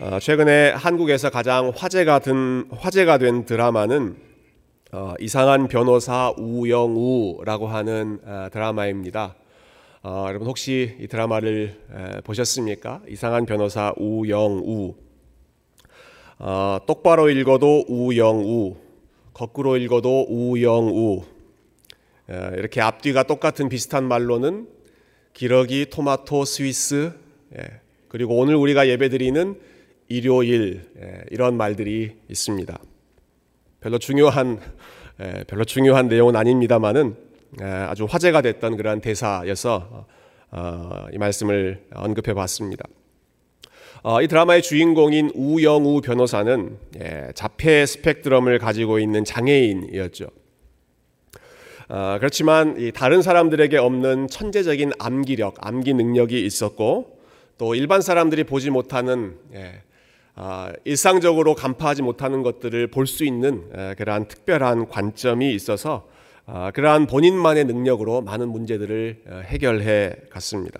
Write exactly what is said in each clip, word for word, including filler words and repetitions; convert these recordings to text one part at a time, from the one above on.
어, 최근에 한국에서 가장 화제가 된, 화제가 된 드라마는 어, 이상한 변호사 우영우라고 하는 어, 드라마입니다. 어, 여러분 혹시 이 드라마를 에, 보셨습니까? 이상한 변호사 우영우. 어, 똑바로 읽어도 우영우, 거꾸로 읽어도 우영우. 에, 이렇게 앞뒤가 똑같은 비슷한 말로는 기러기, 토마토, 스위스, 예, 그리고 오늘 우리가 예배드리는 일요일, 예, 이런 말들이 있습니다. 별로 중요한 예, 별로 중요한 내용은 아닙니다만은 예, 아주 화제가 됐던 그러한 대사여서 어, 이 말씀을 언급해 봤습니다. 어, 이 드라마의 주인공인 우영우 변호사는 예, 자폐 스펙트럼을 가지고 있는 장애인이었죠. 어, 그렇지만 이 다른 사람들에게 없는 천재적인 암기력, 암기 능력이 있었고, 또 일반 사람들이 보지 못하는 예, 아, 일상적으로 간파하지 못하는 것들을 볼 수 있는 예, 그러한 특별한 관점이 있어서 아, 그러한 본인만의 능력으로 많은 문제들을 예, 해결해 갔습니다.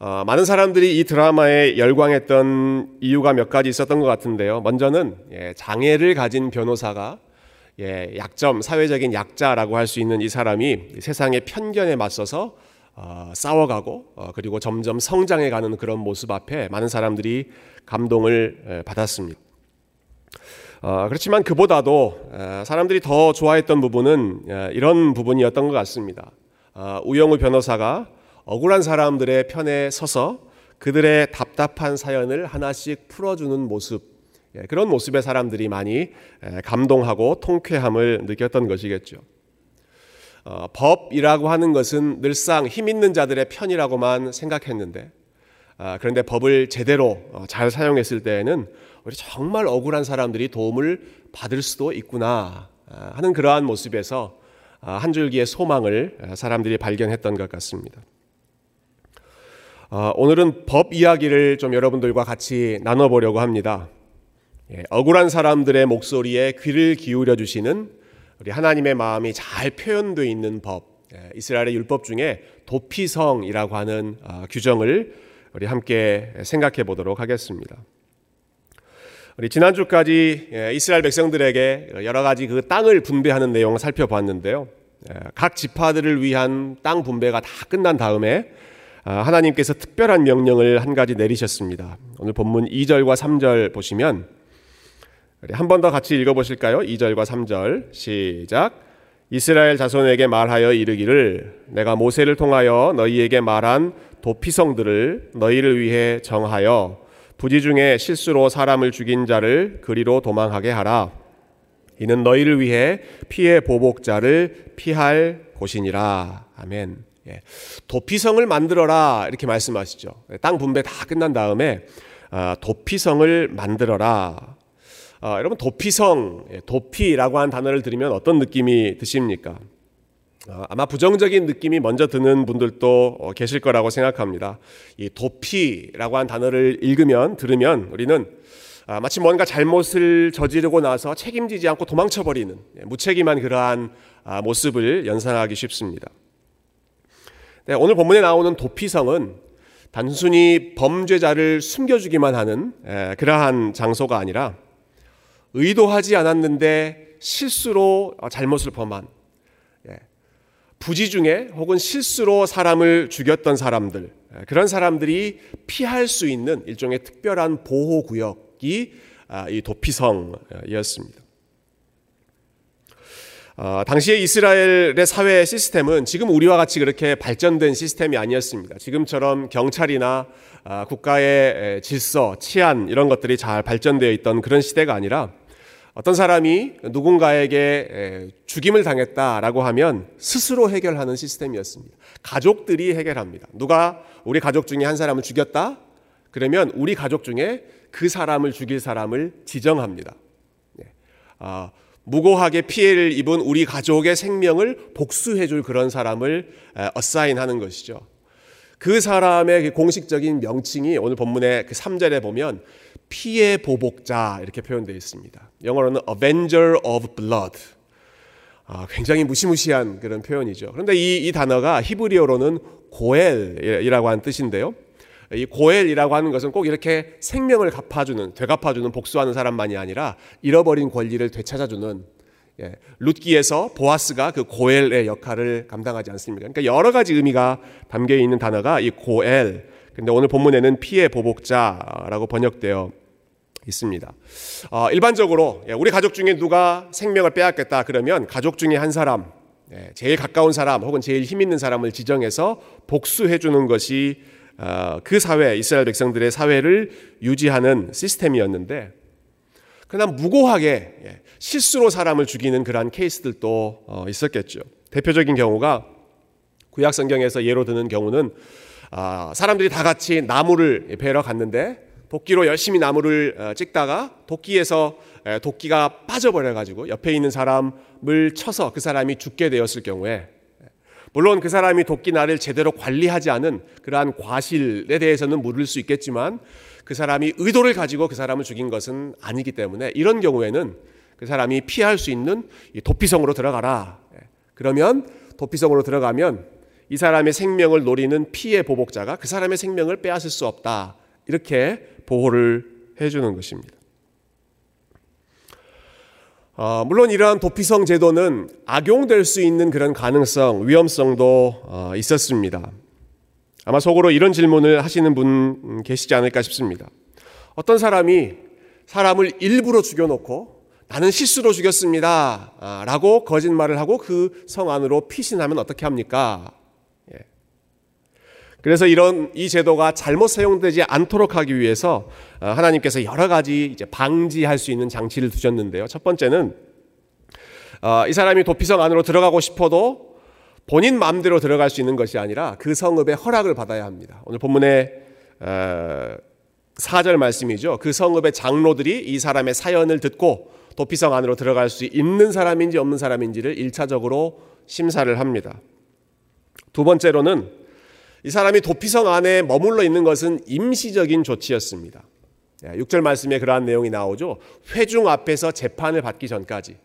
아, 많은 사람들이 이 드라마에 열광했던 이유가 몇 가지 있었던 것 같은데요. 먼저는 예, 장애를 가진 변호사가 예, 약점, 사회적인 약자라고 할 수 있는 이 사람이 세상의 편견에 맞서서 어, 싸워가고 어, 그리고 점점 성장해가는 그런 모습 앞에 많은 사람들이 감동을 에, 받았습니다. 어, 그렇지만 그보다도 에, 사람들이 더 좋아했던 부분은 에, 이런 부분이었던 것 같습니다. 어, 우영우 변호사가 억울한 사람들의 편에 서서 그들의 답답한 사연을 하나씩 풀어주는 모습, 예, 그런 모습에 사람들이 많이 에, 감동하고 통쾌함을 느꼈던 것이겠죠. 어, 법이라고 하는 것은 늘상 힘 있는 자들의 편이라고만 생각했는데, 어, 그런데 법을 제대로 어, 잘 사용했을 때에는 우리 정말 억울한 사람들이 도움을 받을 수도 있구나 어, 하는 그러한 모습에서 어, 한 줄기의 소망을 어, 사람들이 발견했던 것 같습니다. 어, 오늘은 법 이야기를 좀 여러분들과 같이 나눠보려고 합니다. 예, 억울한 사람들의 목소리에 귀를 기울여 주시는 우리 하나님의 마음이 잘 표현되어 있는 법, 이스라엘의 율법 중에 도피성이라고 하는 규정을 우리 함께 생각해 보도록 하겠습니다. 우리 지난주까지 이스라엘 백성들에게 여러 가지 그 땅을 분배하는 내용을 살펴봤는데요. 각 지파들을 위한 땅 분배가 다 끝난 다음에 하나님께서 특별한 명령을 한 가지 내리셨습니다. 오늘 본문 이 절과 삼 절 보시면, 한 번 더 같이 읽어보실까요? 이 절과 삼 절 시작. 이스라엘 자손에게 말하여 이르기를 내가 모세를 통하여 너희에게 말한 도피성들을 너희를 위해 정하여 부지 중에 실수로 사람을 죽인 자를 그리로 도망하게 하라. 이는 너희를 위해 피의 보복자를 피할 곳이니라. 아멘. 예. 도피성을 만들어라 이렇게 말씀하시죠. 땅 분배 다 끝난 다음에 아, 도피성을 만들어라. 어, 여러분 도피성, 도피라고 하는 단어를 들으면 어떤 느낌이 드십니까? 어, 아마 부정적인 느낌이 먼저 드는 분들도 어, 계실 거라고 생각합니다. 이 도피라고 하는 단어를 읽으면, 들으면 우리는 아, 마치 뭔가 잘못을 저지르고 나서 책임지지 않고 도망쳐버리는 예, 무책임한 그러한 아, 모습을 연상하기 쉽습니다. 네, 오늘 본문에 나오는 도피성은 단순히 범죄자를 숨겨주기만 하는 예, 그러한 장소가 아니라 의도하지 않았는데 실수로 잘못을 범한, 부지 중에 혹은 실수로 사람을 죽였던 사람들, 그런 사람들이 피할 수 있는 일종의 특별한 보호구역이 이 도피성이었습니다. 당시의 이스라엘의 사회 시스템은 지금 우리와 같이 그렇게 발전된 시스템이 아니었습니다. 지금처럼 경찰이나 국가의 질서, 치안 이런 것들이 잘 발전되어 있던 그런 시대가 아니라, 어떤 사람이 누군가에게 죽임을 당했다라고 하면 스스로 해결하는 시스템이었습니다. 가족들이 해결합니다. 누가 우리 가족 중에 한 사람을 죽였다? 그러면 우리 가족 중에 그 사람을 죽일 사람을 지정합니다. 아, 무고하게 피해를 입은 우리 가족의 생명을 복수해줄 그런 사람을 어사인하는 것이죠. 그 사람의 공식적인 명칭이 오늘 본문의 그 삼 절에 보면 피의 보복자 이렇게 표현되어 있습니다. 영어로는 Avenger of Blood. 아, 굉장히 무시무시한 그런 표현이죠. 그런데 이, 이 단어가 히브리어로는 고엘이라고 하는 뜻인데요. 이 고엘이라고 하는 것은 꼭 이렇게 생명을 갚아주는, 되갚아주는, 복수하는 사람만이 아니라 잃어버린 권리를 되찾아주는, 예, 룻기에서 보아스가 그 고엘의 역할을 감당하지 않습니까? 그러니까 여러 가지 의미가 담겨 있는 단어가 이 고엘. 근데 오늘 본문에는 피의 보복자라고 번역되어 있습니다. 어, 일반적으로 우리 가족 중에 누가 생명을 빼앗겼다 그러면 가족 중에 한 사람, 예, 제일 가까운 사람 혹은 제일 힘 있는 사람을 지정해서 복수해 주는 것이 어, 그 사회, 이스라엘 백성들의 사회를 유지하는 시스템이었는데, 그러나 무고하게 예, 실수로 사람을 죽이는 그러한 케이스들도 어, 있었겠죠. 대표적인 경우가 구약 성경에서 예로 드는 경우는 아, 사람들이 다 같이 나무를 베러 갔는데 도끼로 열심히 나무를 찍다가 도끼에서 도끼가 빠져버려가지고 옆에 있는 사람을 쳐서 그 사람이 죽게 되었을 경우에, 물론 그 사람이 도끼날을 제대로 관리하지 않은 그러한 과실에 대해서는 물을 수 있겠지만 그 사람이 의도를 가지고 그 사람을 죽인 것은 아니기 때문에 이런 경우에는 그 사람이 피할 수 있는 도피성으로 들어가라. 그러면 도피성으로 들어가면 이 사람의 생명을 노리는 피의 보복자가 그 사람의 생명을 빼앗을 수 없다. 이렇게 보호를 해주는 것입니다. 어, 물론 이러한 도피성 제도는 악용될 수 있는 그런 가능성, 위험성도 어, 있었습니다. 아마 속으로 이런 질문을 하시는 분 계시지 않을까 싶습니다. 어떤 사람이 사람을 일부러 죽여놓고 나는 실수로 죽였습니다 아, 라고 거짓말을 하고 그 성 안으로 피신하면 어떻게 합니까? 그래서 이런 이 제도가 잘못 사용되지 않도록 하기 위해서 하나님께서 여러 가지 이제 방지할 수 있는 장치를 두셨는데요. 첫 번째는 이 사람이 도피성 안으로 들어가고 싶어도 본인 마음대로 들어갈 수 있는 것이 아니라 그 성읍의 허락을 받아야 합니다. 오늘 본문의 사 절 말씀이죠. 그 성읍의 장로들이 이 사람의 사연을 듣고 도피성 안으로 들어갈 수 있는 사람인지 없는 사람인지를 일 차적으로 심사를 합니다. 두 번째로는 이 사람이 도피성 안에 머물러 있는 것은 임시적인 조치였습니다. 육 절 말씀에 그러한 내용이 나오죠. 회중 앞에서 재판을 받기 전까지,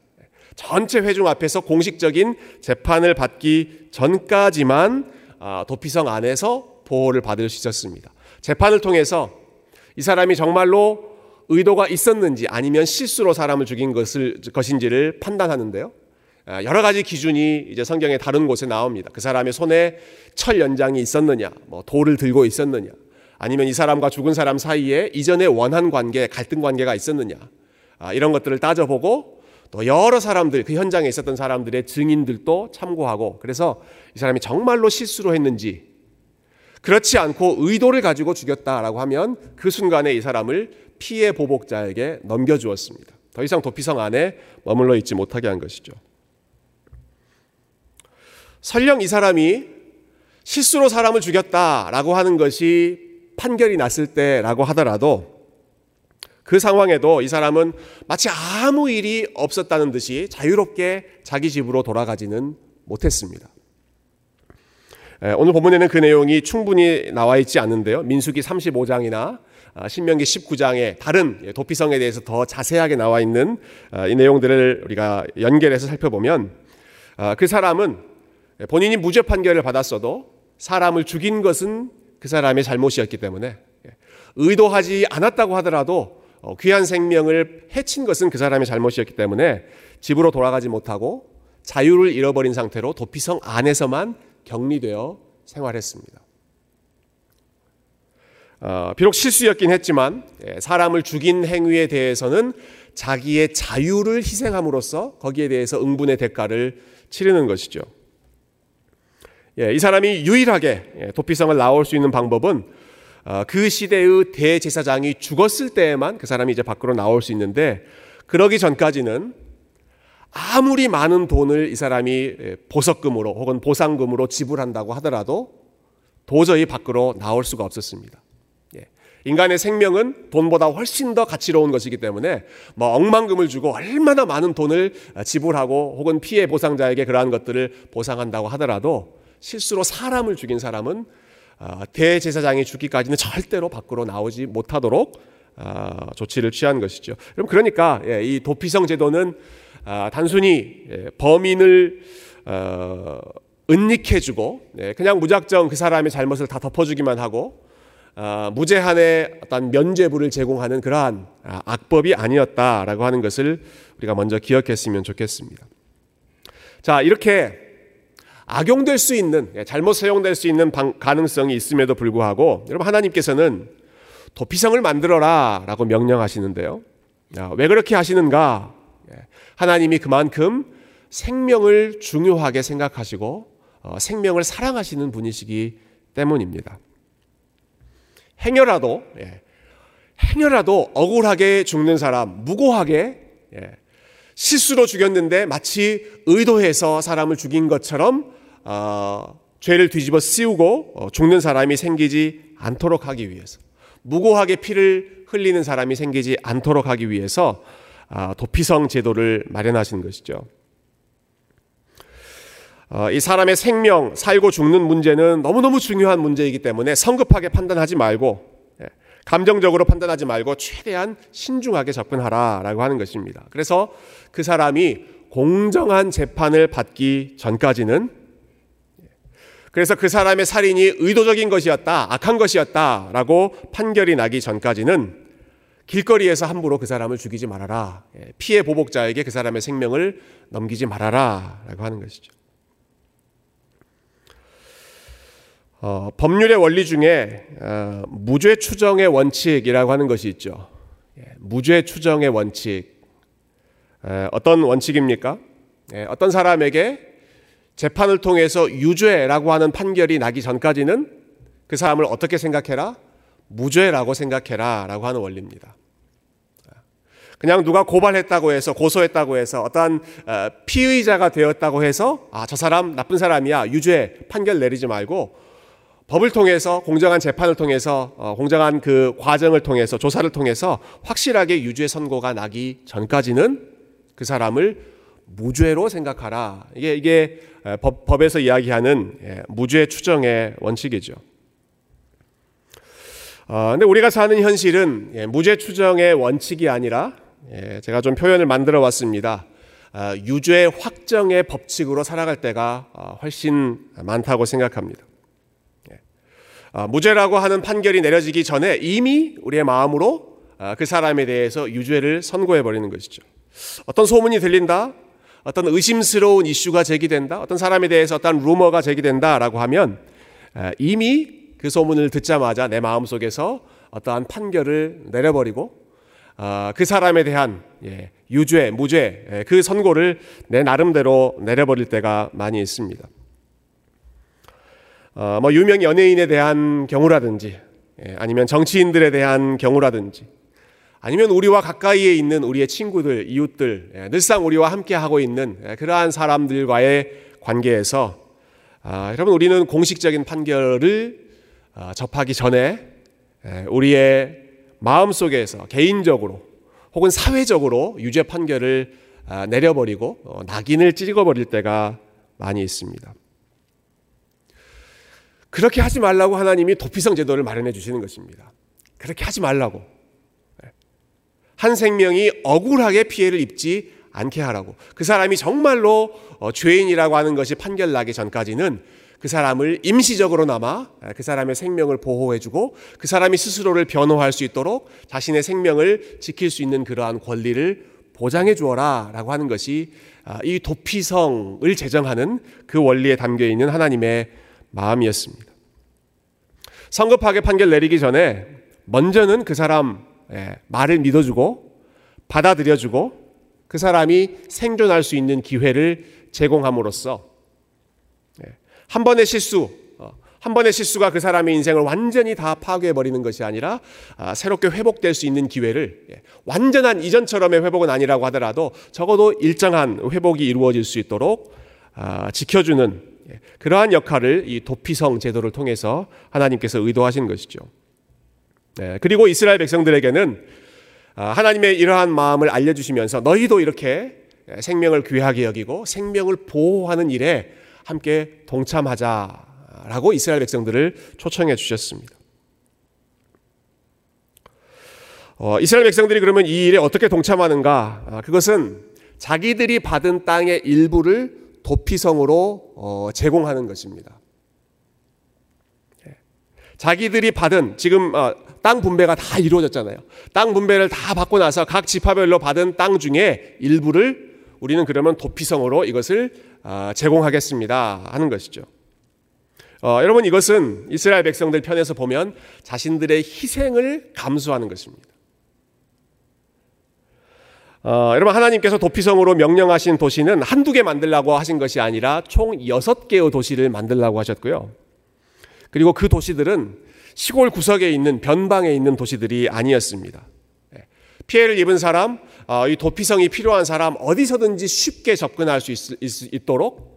전체 회중 앞에서 공식적인 재판을 받기 전까지만 도피성 안에서 보호를 받을 수 있었습니다. 재판을 통해서 이 사람이 정말로 의도가 있었는지 아니면 실수로 사람을 죽인 것을, 것인지를 판단하는데요. 여러 가지 기준이 이제 성경의 다른 곳에 나옵니다. 그 사람의 손에 철 연장이 있었느냐, 뭐 돌을 들고 있었느냐, 아니면 이 사람과 죽은 사람 사이에 이전에 원한 관계, 갈등 관계가 있었느냐, 아, 이런 것들을 따져보고 또 여러 사람들, 그 현장에 있었던 사람들의 증인들도 참고하고, 그래서 이 사람이 정말로 실수로 했는지 그렇지 않고 의도를 가지고 죽였다라고 하면 그 순간에 이 사람을 피해 보복자에게 넘겨주었습니다. 더 이상 도피성 안에 머물러 있지 못하게 한 것이죠. 설령 이 사람이 실수로 사람을 죽였다라고 하는 것이 판결이 났을 때라고 하더라도 그 상황에도 이 사람은 마치 아무 일이 없었다는 듯이 자유롭게 자기 집으로 돌아가지는 못했습니다. 오늘 본문에는 그 내용이 충분히 나와 있지 않는데요. 민수기 삼십오 장이나 신명기 십구 장에 다른 도피성에 대해서 더 자세하게 나와 있는 이 내용들을 우리가 연결해서 살펴보면 그 사람은 본인이 무죄 판결을 받았어도 사람을 죽인 것은 그 사람의 잘못이었기 때문에 의도하지 않았다고 하더라도 귀한 생명을 해친 것은 그 사람의 잘못이었기 때문에 집으로 돌아가지 못하고 자유를 잃어버린 상태로 도피성 안에서만 격리되어 생활했습니다. 비록 실수였긴 했지만 사람을 죽인 행위에 대해서는 자기의 자유를 희생함으로써 거기에 대해서 응분의 대가를 치르는 것이죠. 예, 이 사람이 유일하게 도피성을 나올 수 있는 방법은 그 시대의 대제사장이 죽었을 때에만 그 사람이 이제 밖으로 나올 수 있는데, 그러기 전까지는 아무리 많은 돈을 이 사람이 보석금으로 혹은 보상금으로 지불한다고 하더라도 도저히 밖으로 나올 수가 없었습니다. 예, 인간의 생명은 돈보다 훨씬 더 가치로운 것이기 때문에 뭐 억만금을 주고 얼마나 많은 돈을 지불하고 혹은 피해 보상자에게 그러한 것들을 보상한다고 하더라도 실수로 사람을 죽인 사람은 대제사장이 죽기까지는 절대로 밖으로 나오지 못하도록 조치를 취한 것이죠. 그럼 그러니까 이 도피성 제도는 단순히 범인을 은닉해주고 그냥 무작정 그 사람의 잘못을 다 덮어주기만 하고 아, 무제한의 어떤 면죄부를 제공하는 그러한 악법이 아니었다라고 하는 것을 우리가 먼저 기억했으면 좋겠습니다. 자, 이렇게 악용될 수 있는, 잘못 사용될 수 있는 방, 가능성이 있음에도 불구하고 여러분, 하나님께서는 도피성을 만들어라 라고 명령하시는데요. 아, 왜 그렇게 하시는가? 하나님이 그만큼 생명을 중요하게 생각하시고 어, 생명을 사랑하시는 분이시기 때문입니다. 행여라도 예, 행여라도 억울하게 죽는 사람, 무고하게 예, 실수로 죽였는데 마치 의도해서 사람을 죽인 것처럼 어, 죄를 뒤집어 씌우고 어, 죽는 사람이 생기지 않도록 하기 위해서, 무고하게 피를 흘리는 사람이 생기지 않도록 하기 위해서 어, 도피성 제도를 마련하신 것이죠. 어, 이 사람의 생명, 살고 죽는 문제는 너무너무 중요한 문제이기 때문에 성급하게 판단하지 말고, 예, 감정적으로 판단하지 말고 최대한 신중하게 접근하라라고 하는 것입니다. 그래서 그 사람이 공정한 재판을 받기 전까지는, 예, 그래서 그 사람의 살인이 의도적인 것이었다, 악한 것이었다라고 판결이 나기 전까지는 길거리에서 함부로 그 사람을 죽이지 말아라, 예, 피해 보복자에게 그 사람의 생명을 넘기지 말아라라고 하는 것이죠. 어, 법률의 원리 중에 어, 무죄 추정의 원칙이라고 하는 것이 있죠. 예, 무죄 추정의 원칙. 에, 어떤 원칙입니까? 예, 어떤 사람에게 재판을 통해서 유죄라고 하는 판결이 나기 전까지는 그 사람을 어떻게 생각해라? 무죄라고 생각해라 라고 하는 원리입니다. 그냥 누가 고발했다고 해서, 고소했다고 해서, 어떠한 어, 피의자가 되었다고 해서 아, 저 사람 나쁜 사람이야, 유죄 판결 내리지 말고 법을 통해서, 공정한 재판을 통해서, 어, 공정한 그 과정을 통해서, 조사를 통해서 확실하게 유죄 선고가 나기 전까지는 그 사람을 무죄로 생각하라. 이게, 이게 법, 법에서 이야기하는 예, 무죄 추정의 원칙이죠. 어, 근데 우리가 사는 현실은 예, 무죄 추정의 원칙이 아니라 예, 제가 좀 표현을 만들어 왔습니다. 어, 유죄 확정의 법칙으로 살아갈 때가 어, 훨씬 많다고 생각합니다. 아, 무죄라고 하는 판결이 내려지기 전에 이미 우리의 마음으로 아, 그 사람에 대해서 유죄를 선고해버리는 것이죠. 어떤 소문이 들린다, 어떤 의심스러운 이슈가 제기된다, 어떤 사람에 대해서 어떤 루머가 제기된다라고 하면 아, 이미 그 소문을 듣자마자 내 마음속에서 어떠한 판결을 내려버리고 아, 그 사람에 대한 예, 유죄, 무죄 예, 그 선고를 내 나름대로 내려버릴 때가 많이 있습니다. 어, 뭐 유명 연예인에 대한 경우라든지 예, 아니면 정치인들에 대한 경우라든지 아니면 우리와 가까이에 있는 우리의 친구들, 이웃들 예, 늘상 우리와 함께하고 있는 예, 그러한 사람들과의 관계에서 아, 여러분, 우리는 공식적인 판결을 아, 접하기 전에 예, 우리의 마음속에서 개인적으로 혹은 사회적으로 유죄 판결을 아, 내려버리고 어, 낙인을 찍어버릴 때가 많이 있습니다. 그렇게 하지 말라고 하나님이 도피성 제도를 마련해 주시는 것입니다. 그렇게 하지 말라고. 한 생명이 억울하게 피해를 입지 않게 하라고. 그 사람이 정말로 죄인이라고 하는 것이 판결나기 전까지는 그 사람을 임시적으로나마 그 사람의 생명을 보호해주고 그 사람이 스스로를 변호할 수 있도록 자신의 생명을 지킬 수 있는 그러한 권리를 보장해 주어라 라고 하는 것이 이 도피성을 제정하는 그 원리에 담겨있는 하나님의 마음이었습니다. 성급하게 판결 내리기 전에 먼저는 그 사람 말을 믿어주고 받아들여주고 그 사람이 생존할 수 있는 기회를 제공함으로써 한 번의 실수, 한 번의 실수가 그 사람의 인생을 완전히 다 파괴해버리는 것이 아니라 새롭게 회복될 수 있는 기회를, 완전한 이전처럼의 회복은 아니라고 하더라도 적어도 일정한 회복이 이루어질 수 있도록 지켜주는 그러한 역할을 이 도피성 제도를 통해서 하나님께서 의도하신 것이죠. 그리고 이스라엘 백성들에게는 하나님의 이러한 마음을 알려주시면서 너희도 이렇게 생명을 귀하게 여기고 생명을 보호하는 일에 함께 동참하자라고 이스라엘 백성들을 초청해 주셨습니다. 이스라엘 백성들이 그러면 이 일에 어떻게 동참하는가? 그것은 자기들이 받은 땅의 일부를 도피성으로 제공하는 것입니다. 자기들이 받은 지금 땅 분배가 다 이루어졌잖아요. 땅 분배를 다 받고 나서 각 지파별로 받은 땅 중에 일부를 우리는 그러면 도피성으로 이것을 제공하겠습니다 하는 것이죠. 어, 여러분, 이것은 이스라엘 백성들 편에서 보면 자신들의 희생을 감수하는 것입니다. 어, 여러분, 하나님께서 도피성으로 명령하신 도시는 한두 개 만들라고 하신 것이 아니라 총 여섯 개의 도시를 만들라고 하셨고요. 그리고 그 도시들은 시골 구석에 있는 변방에 있는 도시들이 아니었습니다. 피해를 입은 사람, 어, 이 도피성이 필요한 사람 어디서든지 쉽게 접근할 수 있, 있, 있도록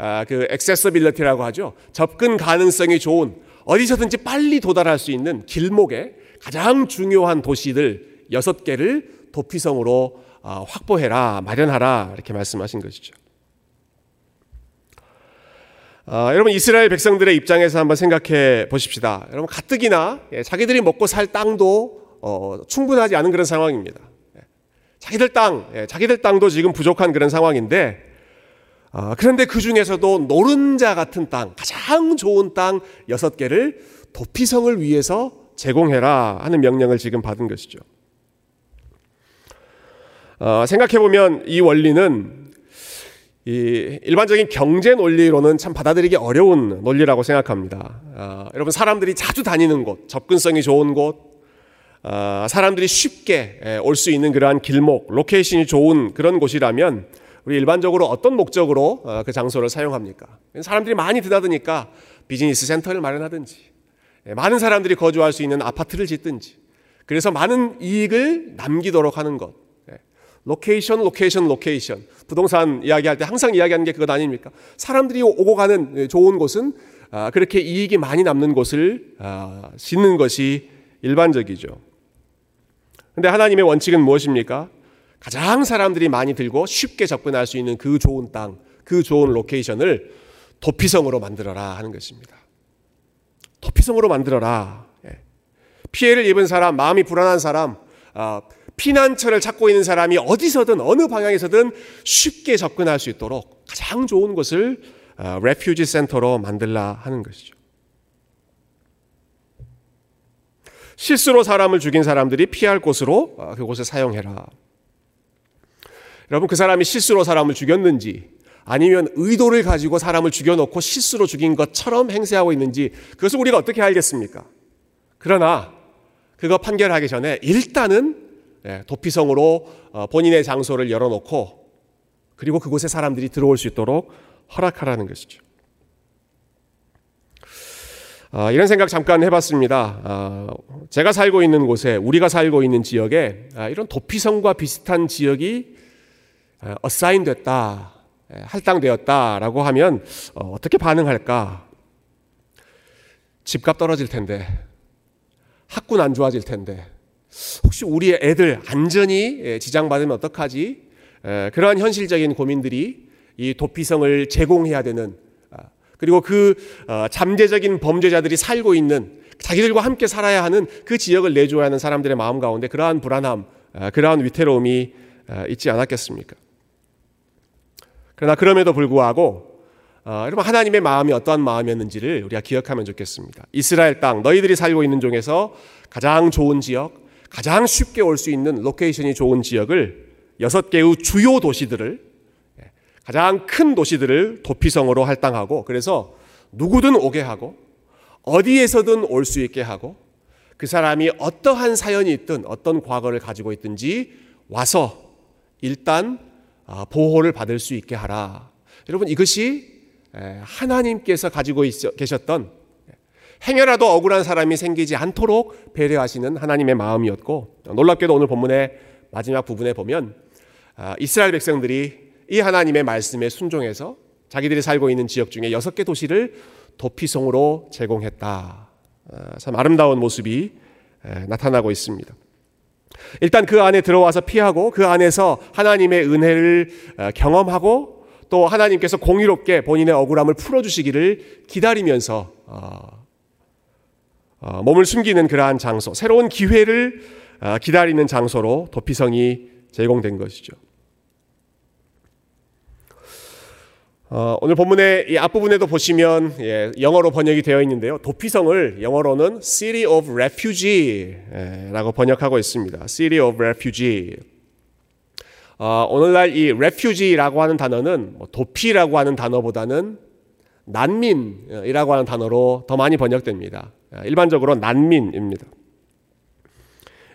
아, 그 액세서빌리티라고 하죠. 접근 가능성이 좋은, 어디서든지 빨리 도달할 수 있는 길목에 가장 중요한 도시들 여섯 개를 도피성으로 어, 확보해라, 마련하라 이렇게 말씀하신 것이죠. 어, 여러분, 이스라엘 백성들의 입장에서 한번 생각해 보십시다. 여러분, 가뜩이나 예, 자기들이 먹고 살 땅도 어, 충분하지 않은 그런 상황입니다. 예, 자기들 땅, 예, 자기들 땅도 지금 부족한 그런 상황인데. 어, 그런데 그 중에서도 노른자 같은 땅, 가장 좋은 땅 여섯 개를 도피성을 위해서 제공해라 하는 명령을 지금 받은 것이죠. 어, 생각해보면 이 원리는 이 일반적인 경제 논리로는 참 받아들이기 어려운 논리라고 생각합니다. 어, 여러분, 사람들이 자주 다니는 곳, 접근성이 좋은 곳, 어, 사람들이 쉽게 올 수 있는 그러한 길목, 로케이션이 좋은 그런 곳이라면 우리 일반적으로 어떤 목적으로 그 장소를 사용합니까? 사람들이 많이 드나드니까 비즈니스 센터를 마련하든지, 많은 사람들이 거주할 수 있는 아파트를 짓든지, 그래서 많은 이익을 남기도록 하는 것. 로케이션, 로케이션, 로케이션. 부동산 이야기할 때 항상 이야기하는 게 그것 아닙니까? 사람들이 오고 가는 좋은 곳은 그렇게 이익이 많이 남는 곳을 짓는 것이 일반적이죠. 그런데 하나님의 원칙은 무엇입니까? 가장 사람들이 많이 들고 쉽게 접근할 수 있는 그 좋은 땅, 그 좋은 로케이션을 도피성으로 만들어라 하는 것입니다. 도피성으로 만들어라. 피해를 입은 사람, 마음이 불안한 사람, 피난처를 찾고 있는 사람이 어디서든 어느 방향에서든 쉽게 접근할 수 있도록 가장 좋은 곳을 레퓨지 센터로 만들라 하는 것이죠. 실수로 사람을 죽인 사람들이 피할 곳으로 그곳을 사용해라. 여러분, 그 사람이 실수로 사람을 죽였는지, 아니면 의도를 가지고 사람을 죽여놓고 실수로 죽인 것처럼 행세하고 있는지 그것을 우리가 어떻게 알겠습니까? 그러나 그거 판결하기 전에 일단은 도피성으로 본인의 장소를 열어놓고, 그리고 그곳에 사람들이 들어올 수 있도록 허락하라는 것이죠. 아, 이런 생각 잠깐 해봤습니다. 아, 제가 살고 있는 곳에, 우리가 살고 있는 지역에 아, 이런 도피성과 비슷한 지역이 어사인 됐다, 할당되었다라고 하면 어떻게 반응할까? 집값 떨어질 텐데, 학군 안 좋아질 텐데, 혹시 우리 애들 안전이 지장받으면 어떡하지? 그러한 현실적인 고민들이 이 도피성을 제공해야 되는, 그리고 그 잠재적인 범죄자들이 살고 있는, 자기들과 함께 살아야 하는 그 지역을 내줘야 하는 사람들의 마음 가운데 그러한 불안함, 그러한 위태로움이 있지 않았겠습니까? 그러나 그럼에도 불구하고 어, 여러분, 하나님의 마음이 어떠한 마음이었는지를 우리가 기억하면 좋겠습니다. 이스라엘 땅, 너희들이 살고 있는 중에서 가장 좋은 지역, 가장 쉽게 올 수 있는 로케이션이 좋은 지역을, 여섯 개의 주요 도시들을, 가장 큰 도시들을 도피성으로 할당하고, 그래서 누구든 오게 하고 어디에서든 올 수 있게 하고, 그 사람이 어떠한 사연이 있든 어떤 과거를 가지고 있든지 와서 일단 보호를 받을 수 있게 하라. 여러분, 이것이 하나님께서 가지고 계셨던, 행여라도 억울한 사람이 생기지 않도록 배려하시는 하나님의 마음이었고, 놀랍게도 오늘 본문의 마지막 부분에 보면 이스라엘 백성들이 이 하나님의 말씀에 순종해서 자기들이 살고 있는 지역 중에 여섯 개 도시를 도피성으로 제공했다. 참 아름다운 모습이 나타나고 있습니다. 일단 그 안에 들어와서 피하고, 그 안에서 하나님의 은혜를 경험하고, 또 하나님께서 공의롭게 본인의 억울함을 풀어주시기를 기다리면서 몸을 숨기는 그러한 장소, 새로운 기회를 기다리는 장소로 도피성이 제공된 것이죠. 어, 오늘 본문의 이 앞부분에도 보시면 예, 영어로 번역이 되어 있는데요. 도피성을 영어로는 City of Refugee라고 번역하고 있습니다. City of Refugee. 어, 오늘날 이 Refugee라고 하는 단어는 뭐 도피라고 하는 단어보다는 난민이라고 하는 단어로 더 많이 번역됩니다. 일반적으로 난민입니다.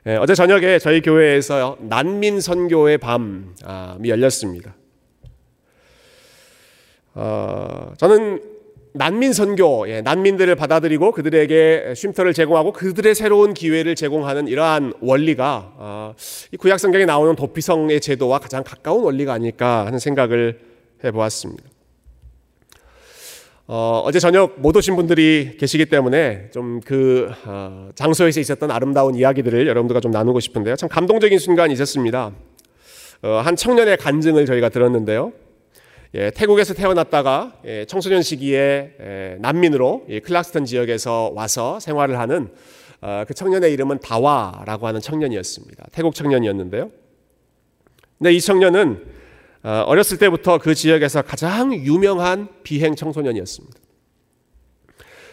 예, 어제 저녁에 저희 교회에서 난민 선교의 밤이 열렸습니다. 어, 저는 난민 선교, 예, 난민들을 받아들이고 그들에게 쉼터를 제공하고 그들의 새로운 기회를 제공하는 이러한 원리가 어, 이 구약성경에 나오는 도피성의 제도와 가장 가까운 원리가 아닐까 하는 생각을 해보았습니다. 어, 어제 저녁 못 오신 분들이 계시기 때문에 좀 그 어, 장소에서 있었던 아름다운 이야기들을 여러분들과 좀 나누고 싶은데요. 참 감동적인 순간이 있었습니다. 어, 한 청년의 간증을 저희가 들었는데요. 예, 태국에서 태어났다가 예, 청소년 시기에 예, 난민으로 예, 클락스턴 지역에서 와서 생활을 하는 어, 그 청년의 이름은 다와라고 하는 청년이었습니다. 태국 청년이었는데요. 근데 이 청년은 어, 어렸을 때부터 그 지역에서 가장 유명한 비행 청소년이었습니다.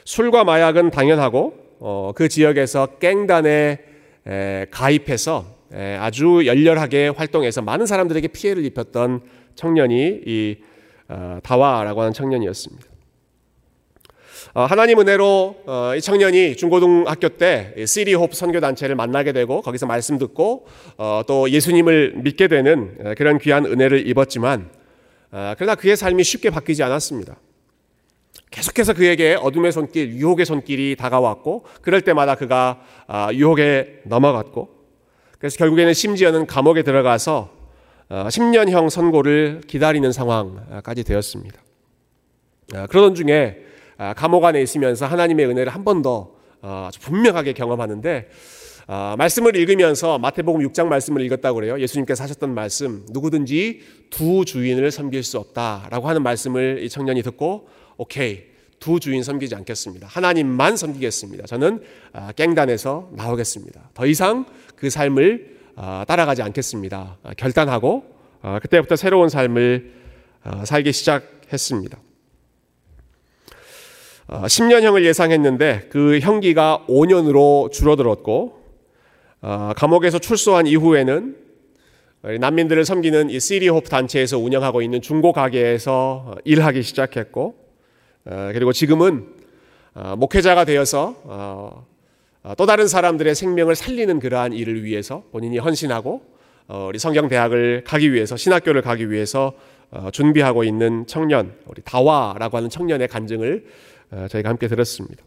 술과 마약은 당연하고 어, 그 지역에서 갱단에 에, 가입해서 에, 아주 열렬하게 활동해서 많은 사람들에게 피해를 입혔던 청년이 이 어, 다와라고 하는 청년이었습니다. 어, 하나님 은혜로 어, 이 청년이 중고등학교 때 시리홉 선교단체를 만나게 되고 거기서 말씀 듣고 어, 또 예수님을 믿게 되는 어, 그런 귀한 은혜를 입었지만 어, 그러나 그의 삶이 쉽게 바뀌지 않았습니다. 계속해서 그에게 어둠의 손길, 유혹의 손길이 다가왔고 그럴 때마다 그가 어, 유혹에 넘어갔고 그래서 결국에는 심지어는 감옥에 들어가서 십 년형 선고를 기다리는 상황까지 되었습니다. 그러던 중에 감옥 안에 있으면서 하나님의 은혜를 한 번 더 분명하게 경험하는데 말씀을 읽으면서 마태복음 육 장 말씀을 읽었다고 그래요. 예수님께서 하셨던 말씀, 누구든지 두 주인을 섬길 수 없다라고 하는 말씀을 이 청년이 듣고 오케이, 두 주인 섬기지 않겠습니다. 하나님만 섬기겠습니다. 저는 갱단에서 나오겠습니다. 더 이상 그 삶을 따라가지 않겠습니다. 결단하고 그때부터 새로운 삶을 살기 시작했습니다. 십 년형을 예상했는데 그 형기가 오 년으로 줄어들었고 감옥에서 출소한 이후에는 난민들을 섬기는 이 시리홉 단체에서 운영하고 있는 중고 가게에서 일하기 시작했고 그리고 지금은 목회자가 되어서 또 다른 사람들의 생명을 살리는 그러한 일을 위해서 본인이 헌신하고 우리 성경대학을 가기 위해서 신학교를 가기 위해서 준비하고 있는 청년, 우리 다와라고 하는 청년의 간증을 저희가 함께 들었습니다.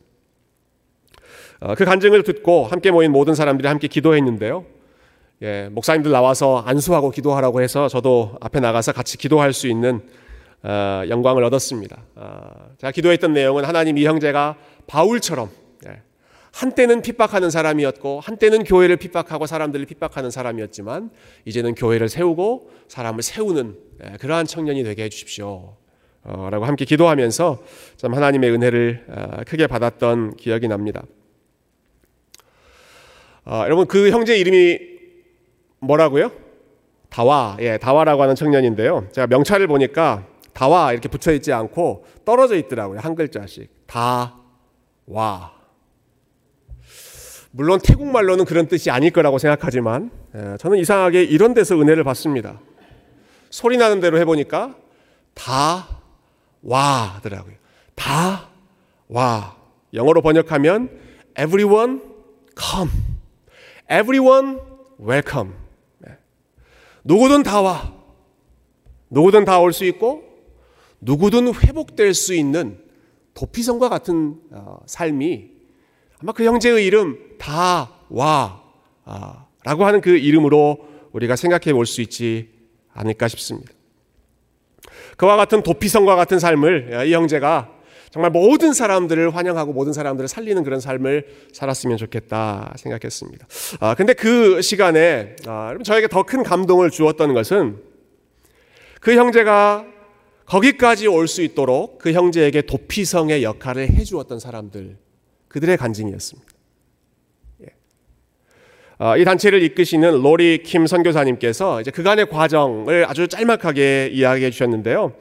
그 간증을 듣고 함께 모인 모든 사람들이 함께 기도했는데요. 예, 목사님들 나와서 안수하고 기도하라고 해서 저도 앞에 나가서 같이 기도할 수 있는 영광을 얻었습니다. 제가 기도했던 내용은 하나님 이 형제가 바울처럼 한때는 핍박하는 사람이었고 한때는 교회를 핍박하고 사람들을 핍박하는 사람이었지만 이제는 교회를 세우고 사람을 세우는 그러한 청년이 되게 해주십시오 라고 함께 기도하면서 참 하나님의 은혜를 크게 받았던 기억이 납니다. 아, 여러분 그 형제 이름이 뭐라고요? 다와, 예, 다와라고 하는 청년인데요. 제가 명찰을 보니까 다와 이렇게 붙여있지 않고 떨어져 있더라고요. 한 글자씩. 다와. 물론 태국말로는 그런 뜻이 아닐 거라고 생각하지만 저는 이상하게 이런 데서 은혜를 받습니다. 소리 나는 대로 해보니까 다 와더라고요. 다 와. 영어로 번역하면 everyone come, everyone welcome. 누구든 다 와. 누구든 다 올 수 있고 누구든 회복될 수 있는 도피성과 같은 삶이 아마 그 형제의 이름 다와 라고 하는 그 이름으로 우리가 생각해 볼 수 있지 않을까 싶습니다. 그와 같은 도피성과 같은 삶을 이 형제가 정말 모든 사람들을 환영하고 모든 사람들을 살리는 그런 삶을 살았으면 좋겠다 생각했습니다. 아, 근데 그 시간에 아, 저에게 더 큰 감동을 주었던 것은 그 형제가 거기까지 올 수 있도록 그 형제에게 도피성의 역할을 해주었던 사람들, 그들의 간증이었습니다. 예. 어, 이 단체를 이끄시는 로리 김 선교사님께서 이제 그간의 과정을 아주 짤막하게 이야기해 주셨는데요.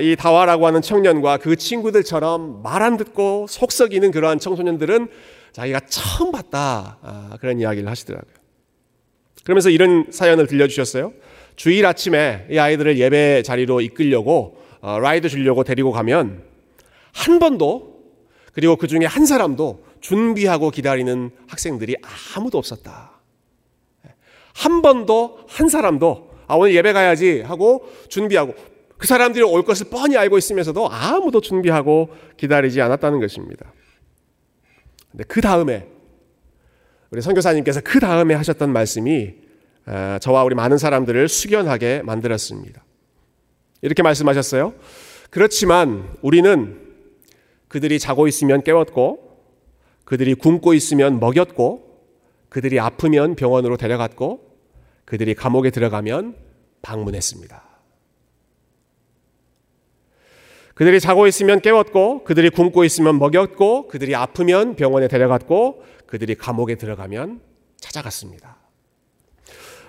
이 다와라고 하는 청년과 그 친구들처럼 말 안 듣고 속썩이는 그러한 청소년들은 자기가 처음 봤다, 그런 이야기를 하시더라고요. 그러면서 이런 사연을 들려주셨어요. 주일 아침에 이 아이들을 예배 자리로 이끌려고 라이드 주려고 데리고 가면 한 번도, 그리고 그 중에 한 사람도 준비하고 기다리는 학생들이 아무도 없었다. 한 번도 한 사람도 아 오늘 예배 가야지 하고 준비하고, 그 사람들이 올 것을 뻔히 알고 있으면서도 아무도 준비하고 기다리지 않았다는 것입니다. 근데 그 다음에 우리 선교사님께서 그 다음에 하셨던 말씀이 저와 우리 많은 사람들을 숙연하게 만들었습니다. 이렇게 말씀하셨어요. 그렇지만 우리는 그들이 자고 있으면 깨웠고, 그들이 굶고 있으면 먹였고, 그들이 아프면 병원으로 데려갔고, 그들이 감옥에 들어가면 방문했습니다. 그들이 자고 있으면 깨웠고, 그들이 굶고 있으면 먹였고, 그들이 아프면 병원에 데려갔고, 그들이 감옥에 들어가면 찾아갔습니다.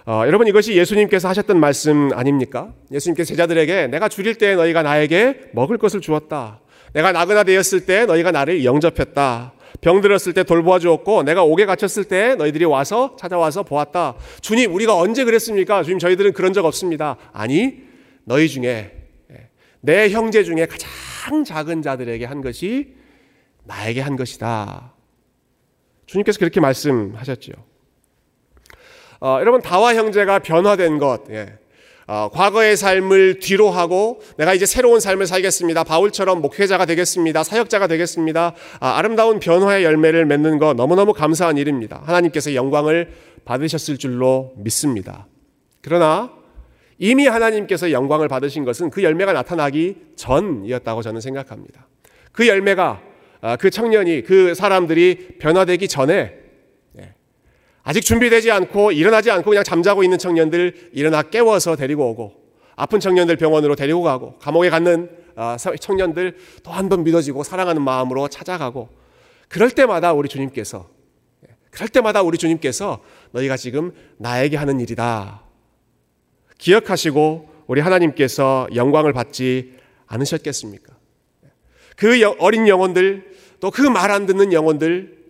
어, 여러분, 이것이 예수님께서 하셨던 말씀 아닙니까? 예수님께서 제자들에게 내가 줄일 때 너희가 나에게 먹을 것을 주었다. 내가 나그나 되었을 때 너희가 나를 영접했다. 병들었을 때 돌보아 주었고, 내가 옥에 갇혔을 때 너희들이 와서 찾아와서 보았다. 주님, 우리가 언제 그랬습니까? 주님, 저희들은 그런 적 없습니다. 아니, 너희 중에 내 형제 중에 가장 작은 자들에게 한 것이 나에게 한 것이다. 주님께서 그렇게 말씀하셨지요. 어, 여러분, 다와 형제가 변화된 것, 예. 어, 과거의 삶을 뒤로 하고 내가 이제 새로운 삶을 살겠습니다. 바울처럼 목회자가 되겠습니다. 사역자가 되겠습니다. 아, 아름다운 변화의 열매를 맺는 거 너무너무 감사한 일입니다. 하나님께서 영광을 받으셨을 줄로 믿습니다. 그러나 이미 하나님께서 영광을 받으신 것은 그 열매가 나타나기 전이었다고 저는 생각합니다. 그 열매가, 그 청년이, 그 사람들이 변화되기 전에 아직 준비되지 않고 일어나지 않고 그냥 잠자고 있는 청년들 일어나 깨워서 데리고 오고, 아픈 청년들 병원으로 데리고 가고, 감옥에 갇는 청년들 또 한 번 믿어지고 사랑하는 마음으로 찾아가고, 그럴 때마다 우리 주님께서 그럴 때마다 우리 주님께서 너희가 지금 나에게 하는 일이다 기억하시고 우리 하나님께서 영광을 받지 않으셨겠습니까? 그 어린 영혼들, 또 그 말 안 듣는 영혼들,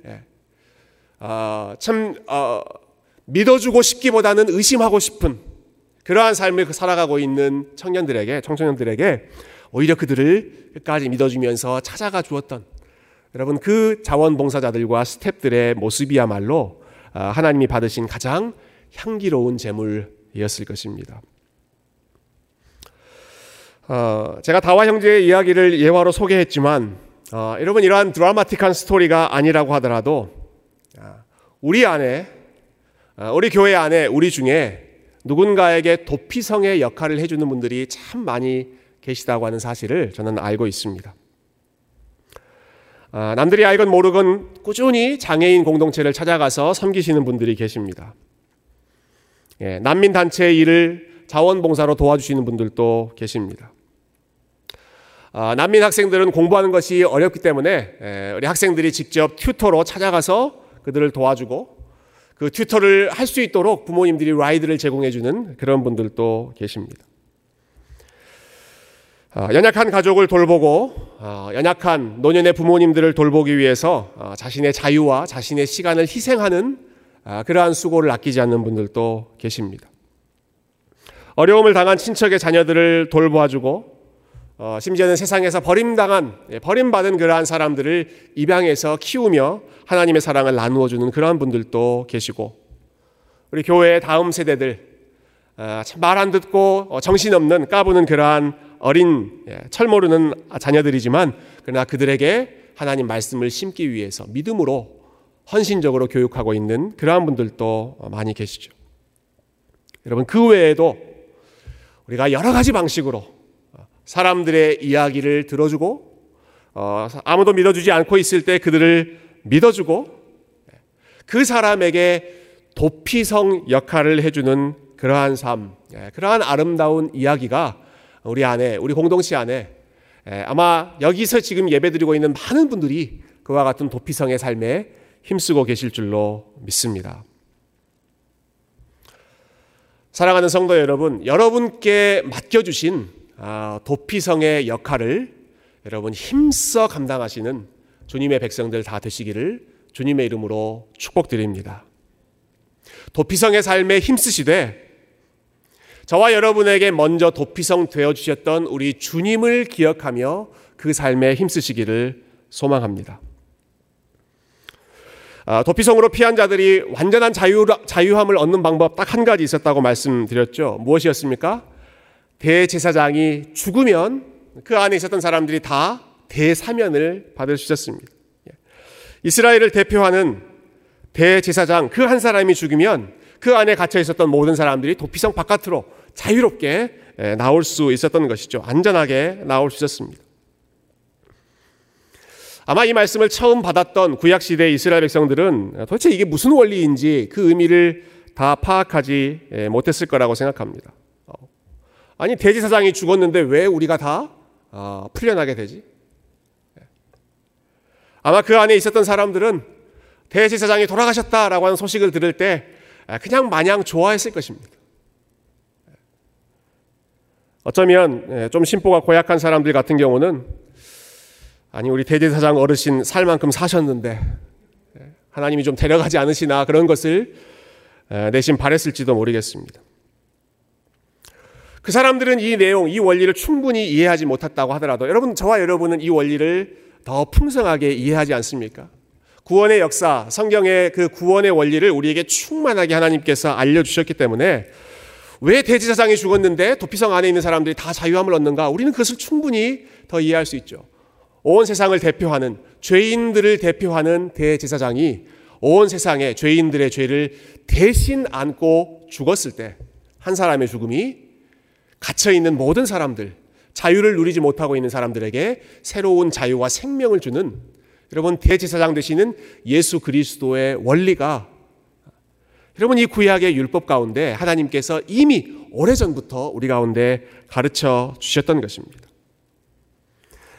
어, 참 어, 믿어주고 싶기보다는 의심하고 싶은 그러한 삶을 살아가고 있는 청년들에게, 청소년들에게 오히려 그들을 끝까지 믿어주면서 찾아가 주었던, 여러분, 그 자원봉사자들과 스태프들의 모습이야말로 하나님이 받으신 가장 향기로운 제물이었을 것입니다. 어, 제가 다와 형제의 이야기를 예화로 소개했지만, 어, 여러분, 이러한 드라마틱한 스토리가 아니라고 하더라도 우리 안에, 우리 교회 안에, 우리 중에 누군가에게 도피성의 역할을 해주는 분들이 참 많이 계시다고 하는 사실을 저는 알고 있습니다. 남들이 알건 모르건 꾸준히 장애인 공동체를 찾아가서 섬기시는 분들이 계십니다. 난민단체의 일을 자원봉사로 도와주시는 분들도 계십니다. 난민 학생들은 공부하는 것이 어렵기 때문에 우리 학생들이 직접 튜터로 찾아가서 그들을 도와주고, 그 튜터를 할 수 있도록 부모님들이 라이드를 제공해주는 그런 분들도 계십니다. 연약한 가족을 돌보고 연약한 노년의 부모님들을 돌보기 위해서 자신의 자유와 자신의 시간을 희생하는 그러한 수고를 아끼지 않는 분들도 계십니다. 어려움을 당한 친척의 자녀들을 돌보아주고, 어, 심지어는 세상에서 버림당한, 버림받은 그러한 사람들을 입양해서 키우며 하나님의 사랑을 나누어주는 그러한 분들도 계시고, 우리 교회의 다음 세대들, 어, 말 안 듣고 어, 정신없는 까부는 그러한 어린, 예, 철모르는 자녀들이지만 그러나 그들에게 하나님 말씀을 심기 위해서 믿음으로 헌신적으로 교육하고 있는 그러한 분들도 많이 계시죠. 여러분, 그 외에도 우리가 여러 가지 방식으로 사람들의 이야기를 들어주고, 어, 아무도 믿어주지 않고 있을 때 그들을 믿어주고, 그 사람에게 도피성 역할을 해주는 그러한 삶, 예, 그러한 아름다운 이야기가 우리 안에, 우리 공동체 안에, 예, 아마 여기서 지금 예배드리고 있는 많은 분들이 그와 같은 도피성의 삶에 힘쓰고 계실 줄로 믿습니다. 사랑하는 성도 여러분, 여러분께 맡겨주신 도피성의 역할을 여러분 힘써 감당하시는 주님의 백성들 다 되시기를 주님의 이름으로 축복드립니다. 도피성의 삶에 힘쓰시되 저와 여러분에게 먼저 도피성 되어주셨던 우리 주님을 기억하며 그 삶에 힘쓰시기를 소망합니다. 도피성으로 피한 자들이 완전한 자유, 자유함을 얻는 방법 딱 한 가지 있었다고 말씀드렸죠. 무엇이었습니까? 대제사장이 죽으면 그 안에 있었던 사람들이 다 대사면을 받을 수 있었습니다. 이스라엘을 대표하는 대제사장 그 한 사람이 죽으면 그 안에 갇혀 있었던 모든 사람들이 도피성 바깥으로 자유롭게 나올 수 있었던 것이죠. 안전하게 나올 수 있었습니다. 아마 이 말씀을 처음 받았던 구약시대의 이스라엘 백성들은 도대체 이게 무슨 원리인지 그 의미를 다 파악하지 못했을 거라고 생각합니다. 아니 대제사장이 죽었는데 왜 우리가 다 풀려나게 되지? 아마 그 안에 있었던 사람들은 대제사장이 돌아가셨다라고 하는 소식을 들을 때 그냥 마냥 좋아했을 것입니다. 어쩌면 좀 심보가 고약한 사람들 같은 경우는 아니 우리 대제사장 어르신 살 만큼 사셨는데 하나님이 좀 데려가지 않으시나 그런 것을 내심 바랬을지도 모르겠습니다. 그 사람들은 이 내용, 이 원리를 충분히 이해하지 못했다고 하더라도 여러분, 저와 여러분은 이 원리를 더 풍성하게 이해하지 않습니까? 구원의 역사, 성경의 그 구원의 원리를 우리에게 충만하게 하나님께서 알려주셨기 때문에 왜 대제사장이 죽었는데 도피성 안에 있는 사람들이 다 자유함을 얻는가? 우리는 그것을 충분히 더 이해할 수 있죠. 온 세상을 대표하는, 죄인들을 대표하는 대제사장이 온 세상의 죄인들의 죄를 대신 안고 죽었을 때 한 사람의 죽음이 갇혀있는 모든 사람들, 자유를 누리지 못하고 있는 사람들에게 새로운 자유와 생명을 주는 여러분 대제사장 되시는 예수 그리스도의 원리가 여러분 이 구약의 율법 가운데 하나님께서 이미 오래전부터 우리 가운데 가르쳐 주셨던 것입니다.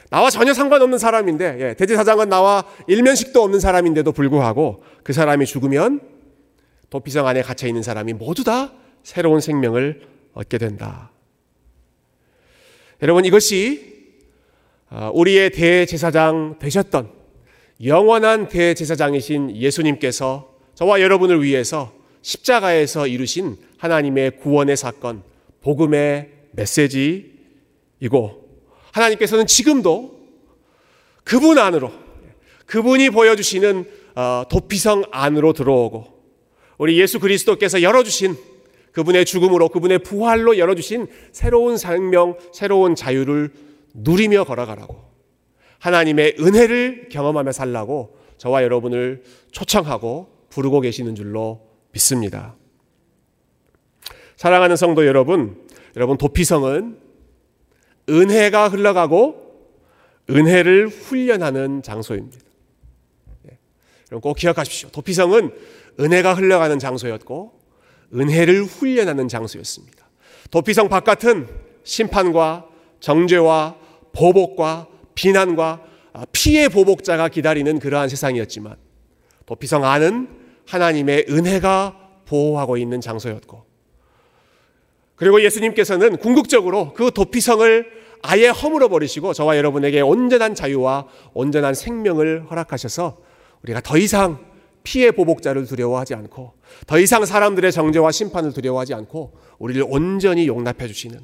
나와 전혀 상관없는 사람인데 대제사장은 나와 일면식도 없는 사람인데도 불구하고 그 사람이 죽으면 도피성 안에 갇혀있는 사람이 모두 다 새로운 생명을 얻게 된다. 여러분 이것이 우리의 대제사장 되셨던 영원한 대제사장이신 예수님께서 저와 여러분을 위해서 십자가에서 이루신 하나님의 구원의 사건, 복음의 메시지이고 하나님께서는 지금도 그분 안으로, 그분이 보여주시는 도피성 안으로 들어오고 우리 예수 그리스도께서 열어주신 그분의 죽음으로 그분의 부활로 열어주신 새로운 생명, 새로운 자유를 누리며 걸어가라고 하나님의 은혜를 경험하며 살라고 저와 여러분을 초청하고 부르고 계시는 줄로 믿습니다. 사랑하는 성도 여러분, 여러분 도피성은 은혜가 흘러가고 은혜를 훈련하는 장소입니다. 여러분 꼭 기억하십시오. 도피성은 은혜가 흘러가는 장소였고 은혜를 훈련하는 장소였습니다. 도피성 바깥은 심판과 정죄와 보복과 비난과 피의 보복자가 기다리는 그러한 세상이었지만 도피성 안은 하나님의 은혜가 보호하고 있는 장소였고 그리고 예수님께서는 궁극적으로 그 도피성을 아예 허물어버리시고 저와 여러분에게 온전한 자유와 온전한 생명을 허락하셔서 우리가 더 이상 피의 보복자를 두려워하지 않고 더 이상 사람들의 정죄와 심판을 두려워하지 않고 우리를 온전히 용납해 주시는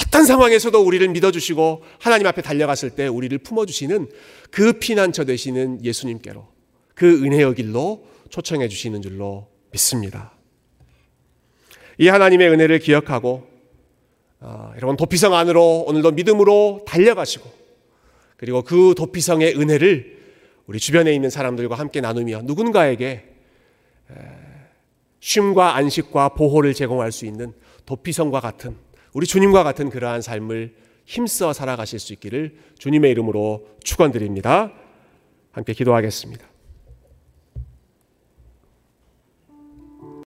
어떤 상황에서도 우리를 믿어주시고 하나님 앞에 달려갔을 때 우리를 품어주시는 그 피난처 되시는 예수님께로 그 은혜의 길로 초청해 주시는 줄로 믿습니다. 이 하나님의 은혜를 기억하고 아, 여러분 도피성 안으로 오늘도 믿음으로 달려가시고 그리고 그 도피성의 은혜를 우리 주변에 있는 사람들과 함께 나누며 누군가에게 쉼과 안식과 보호를 제공할 수 있는 도피성과 같은 우리 주님과 같은 그러한 삶을 힘써 살아가실 수 있기를 주님의 이름으로 축원드립니다. 함께 기도하겠습니다.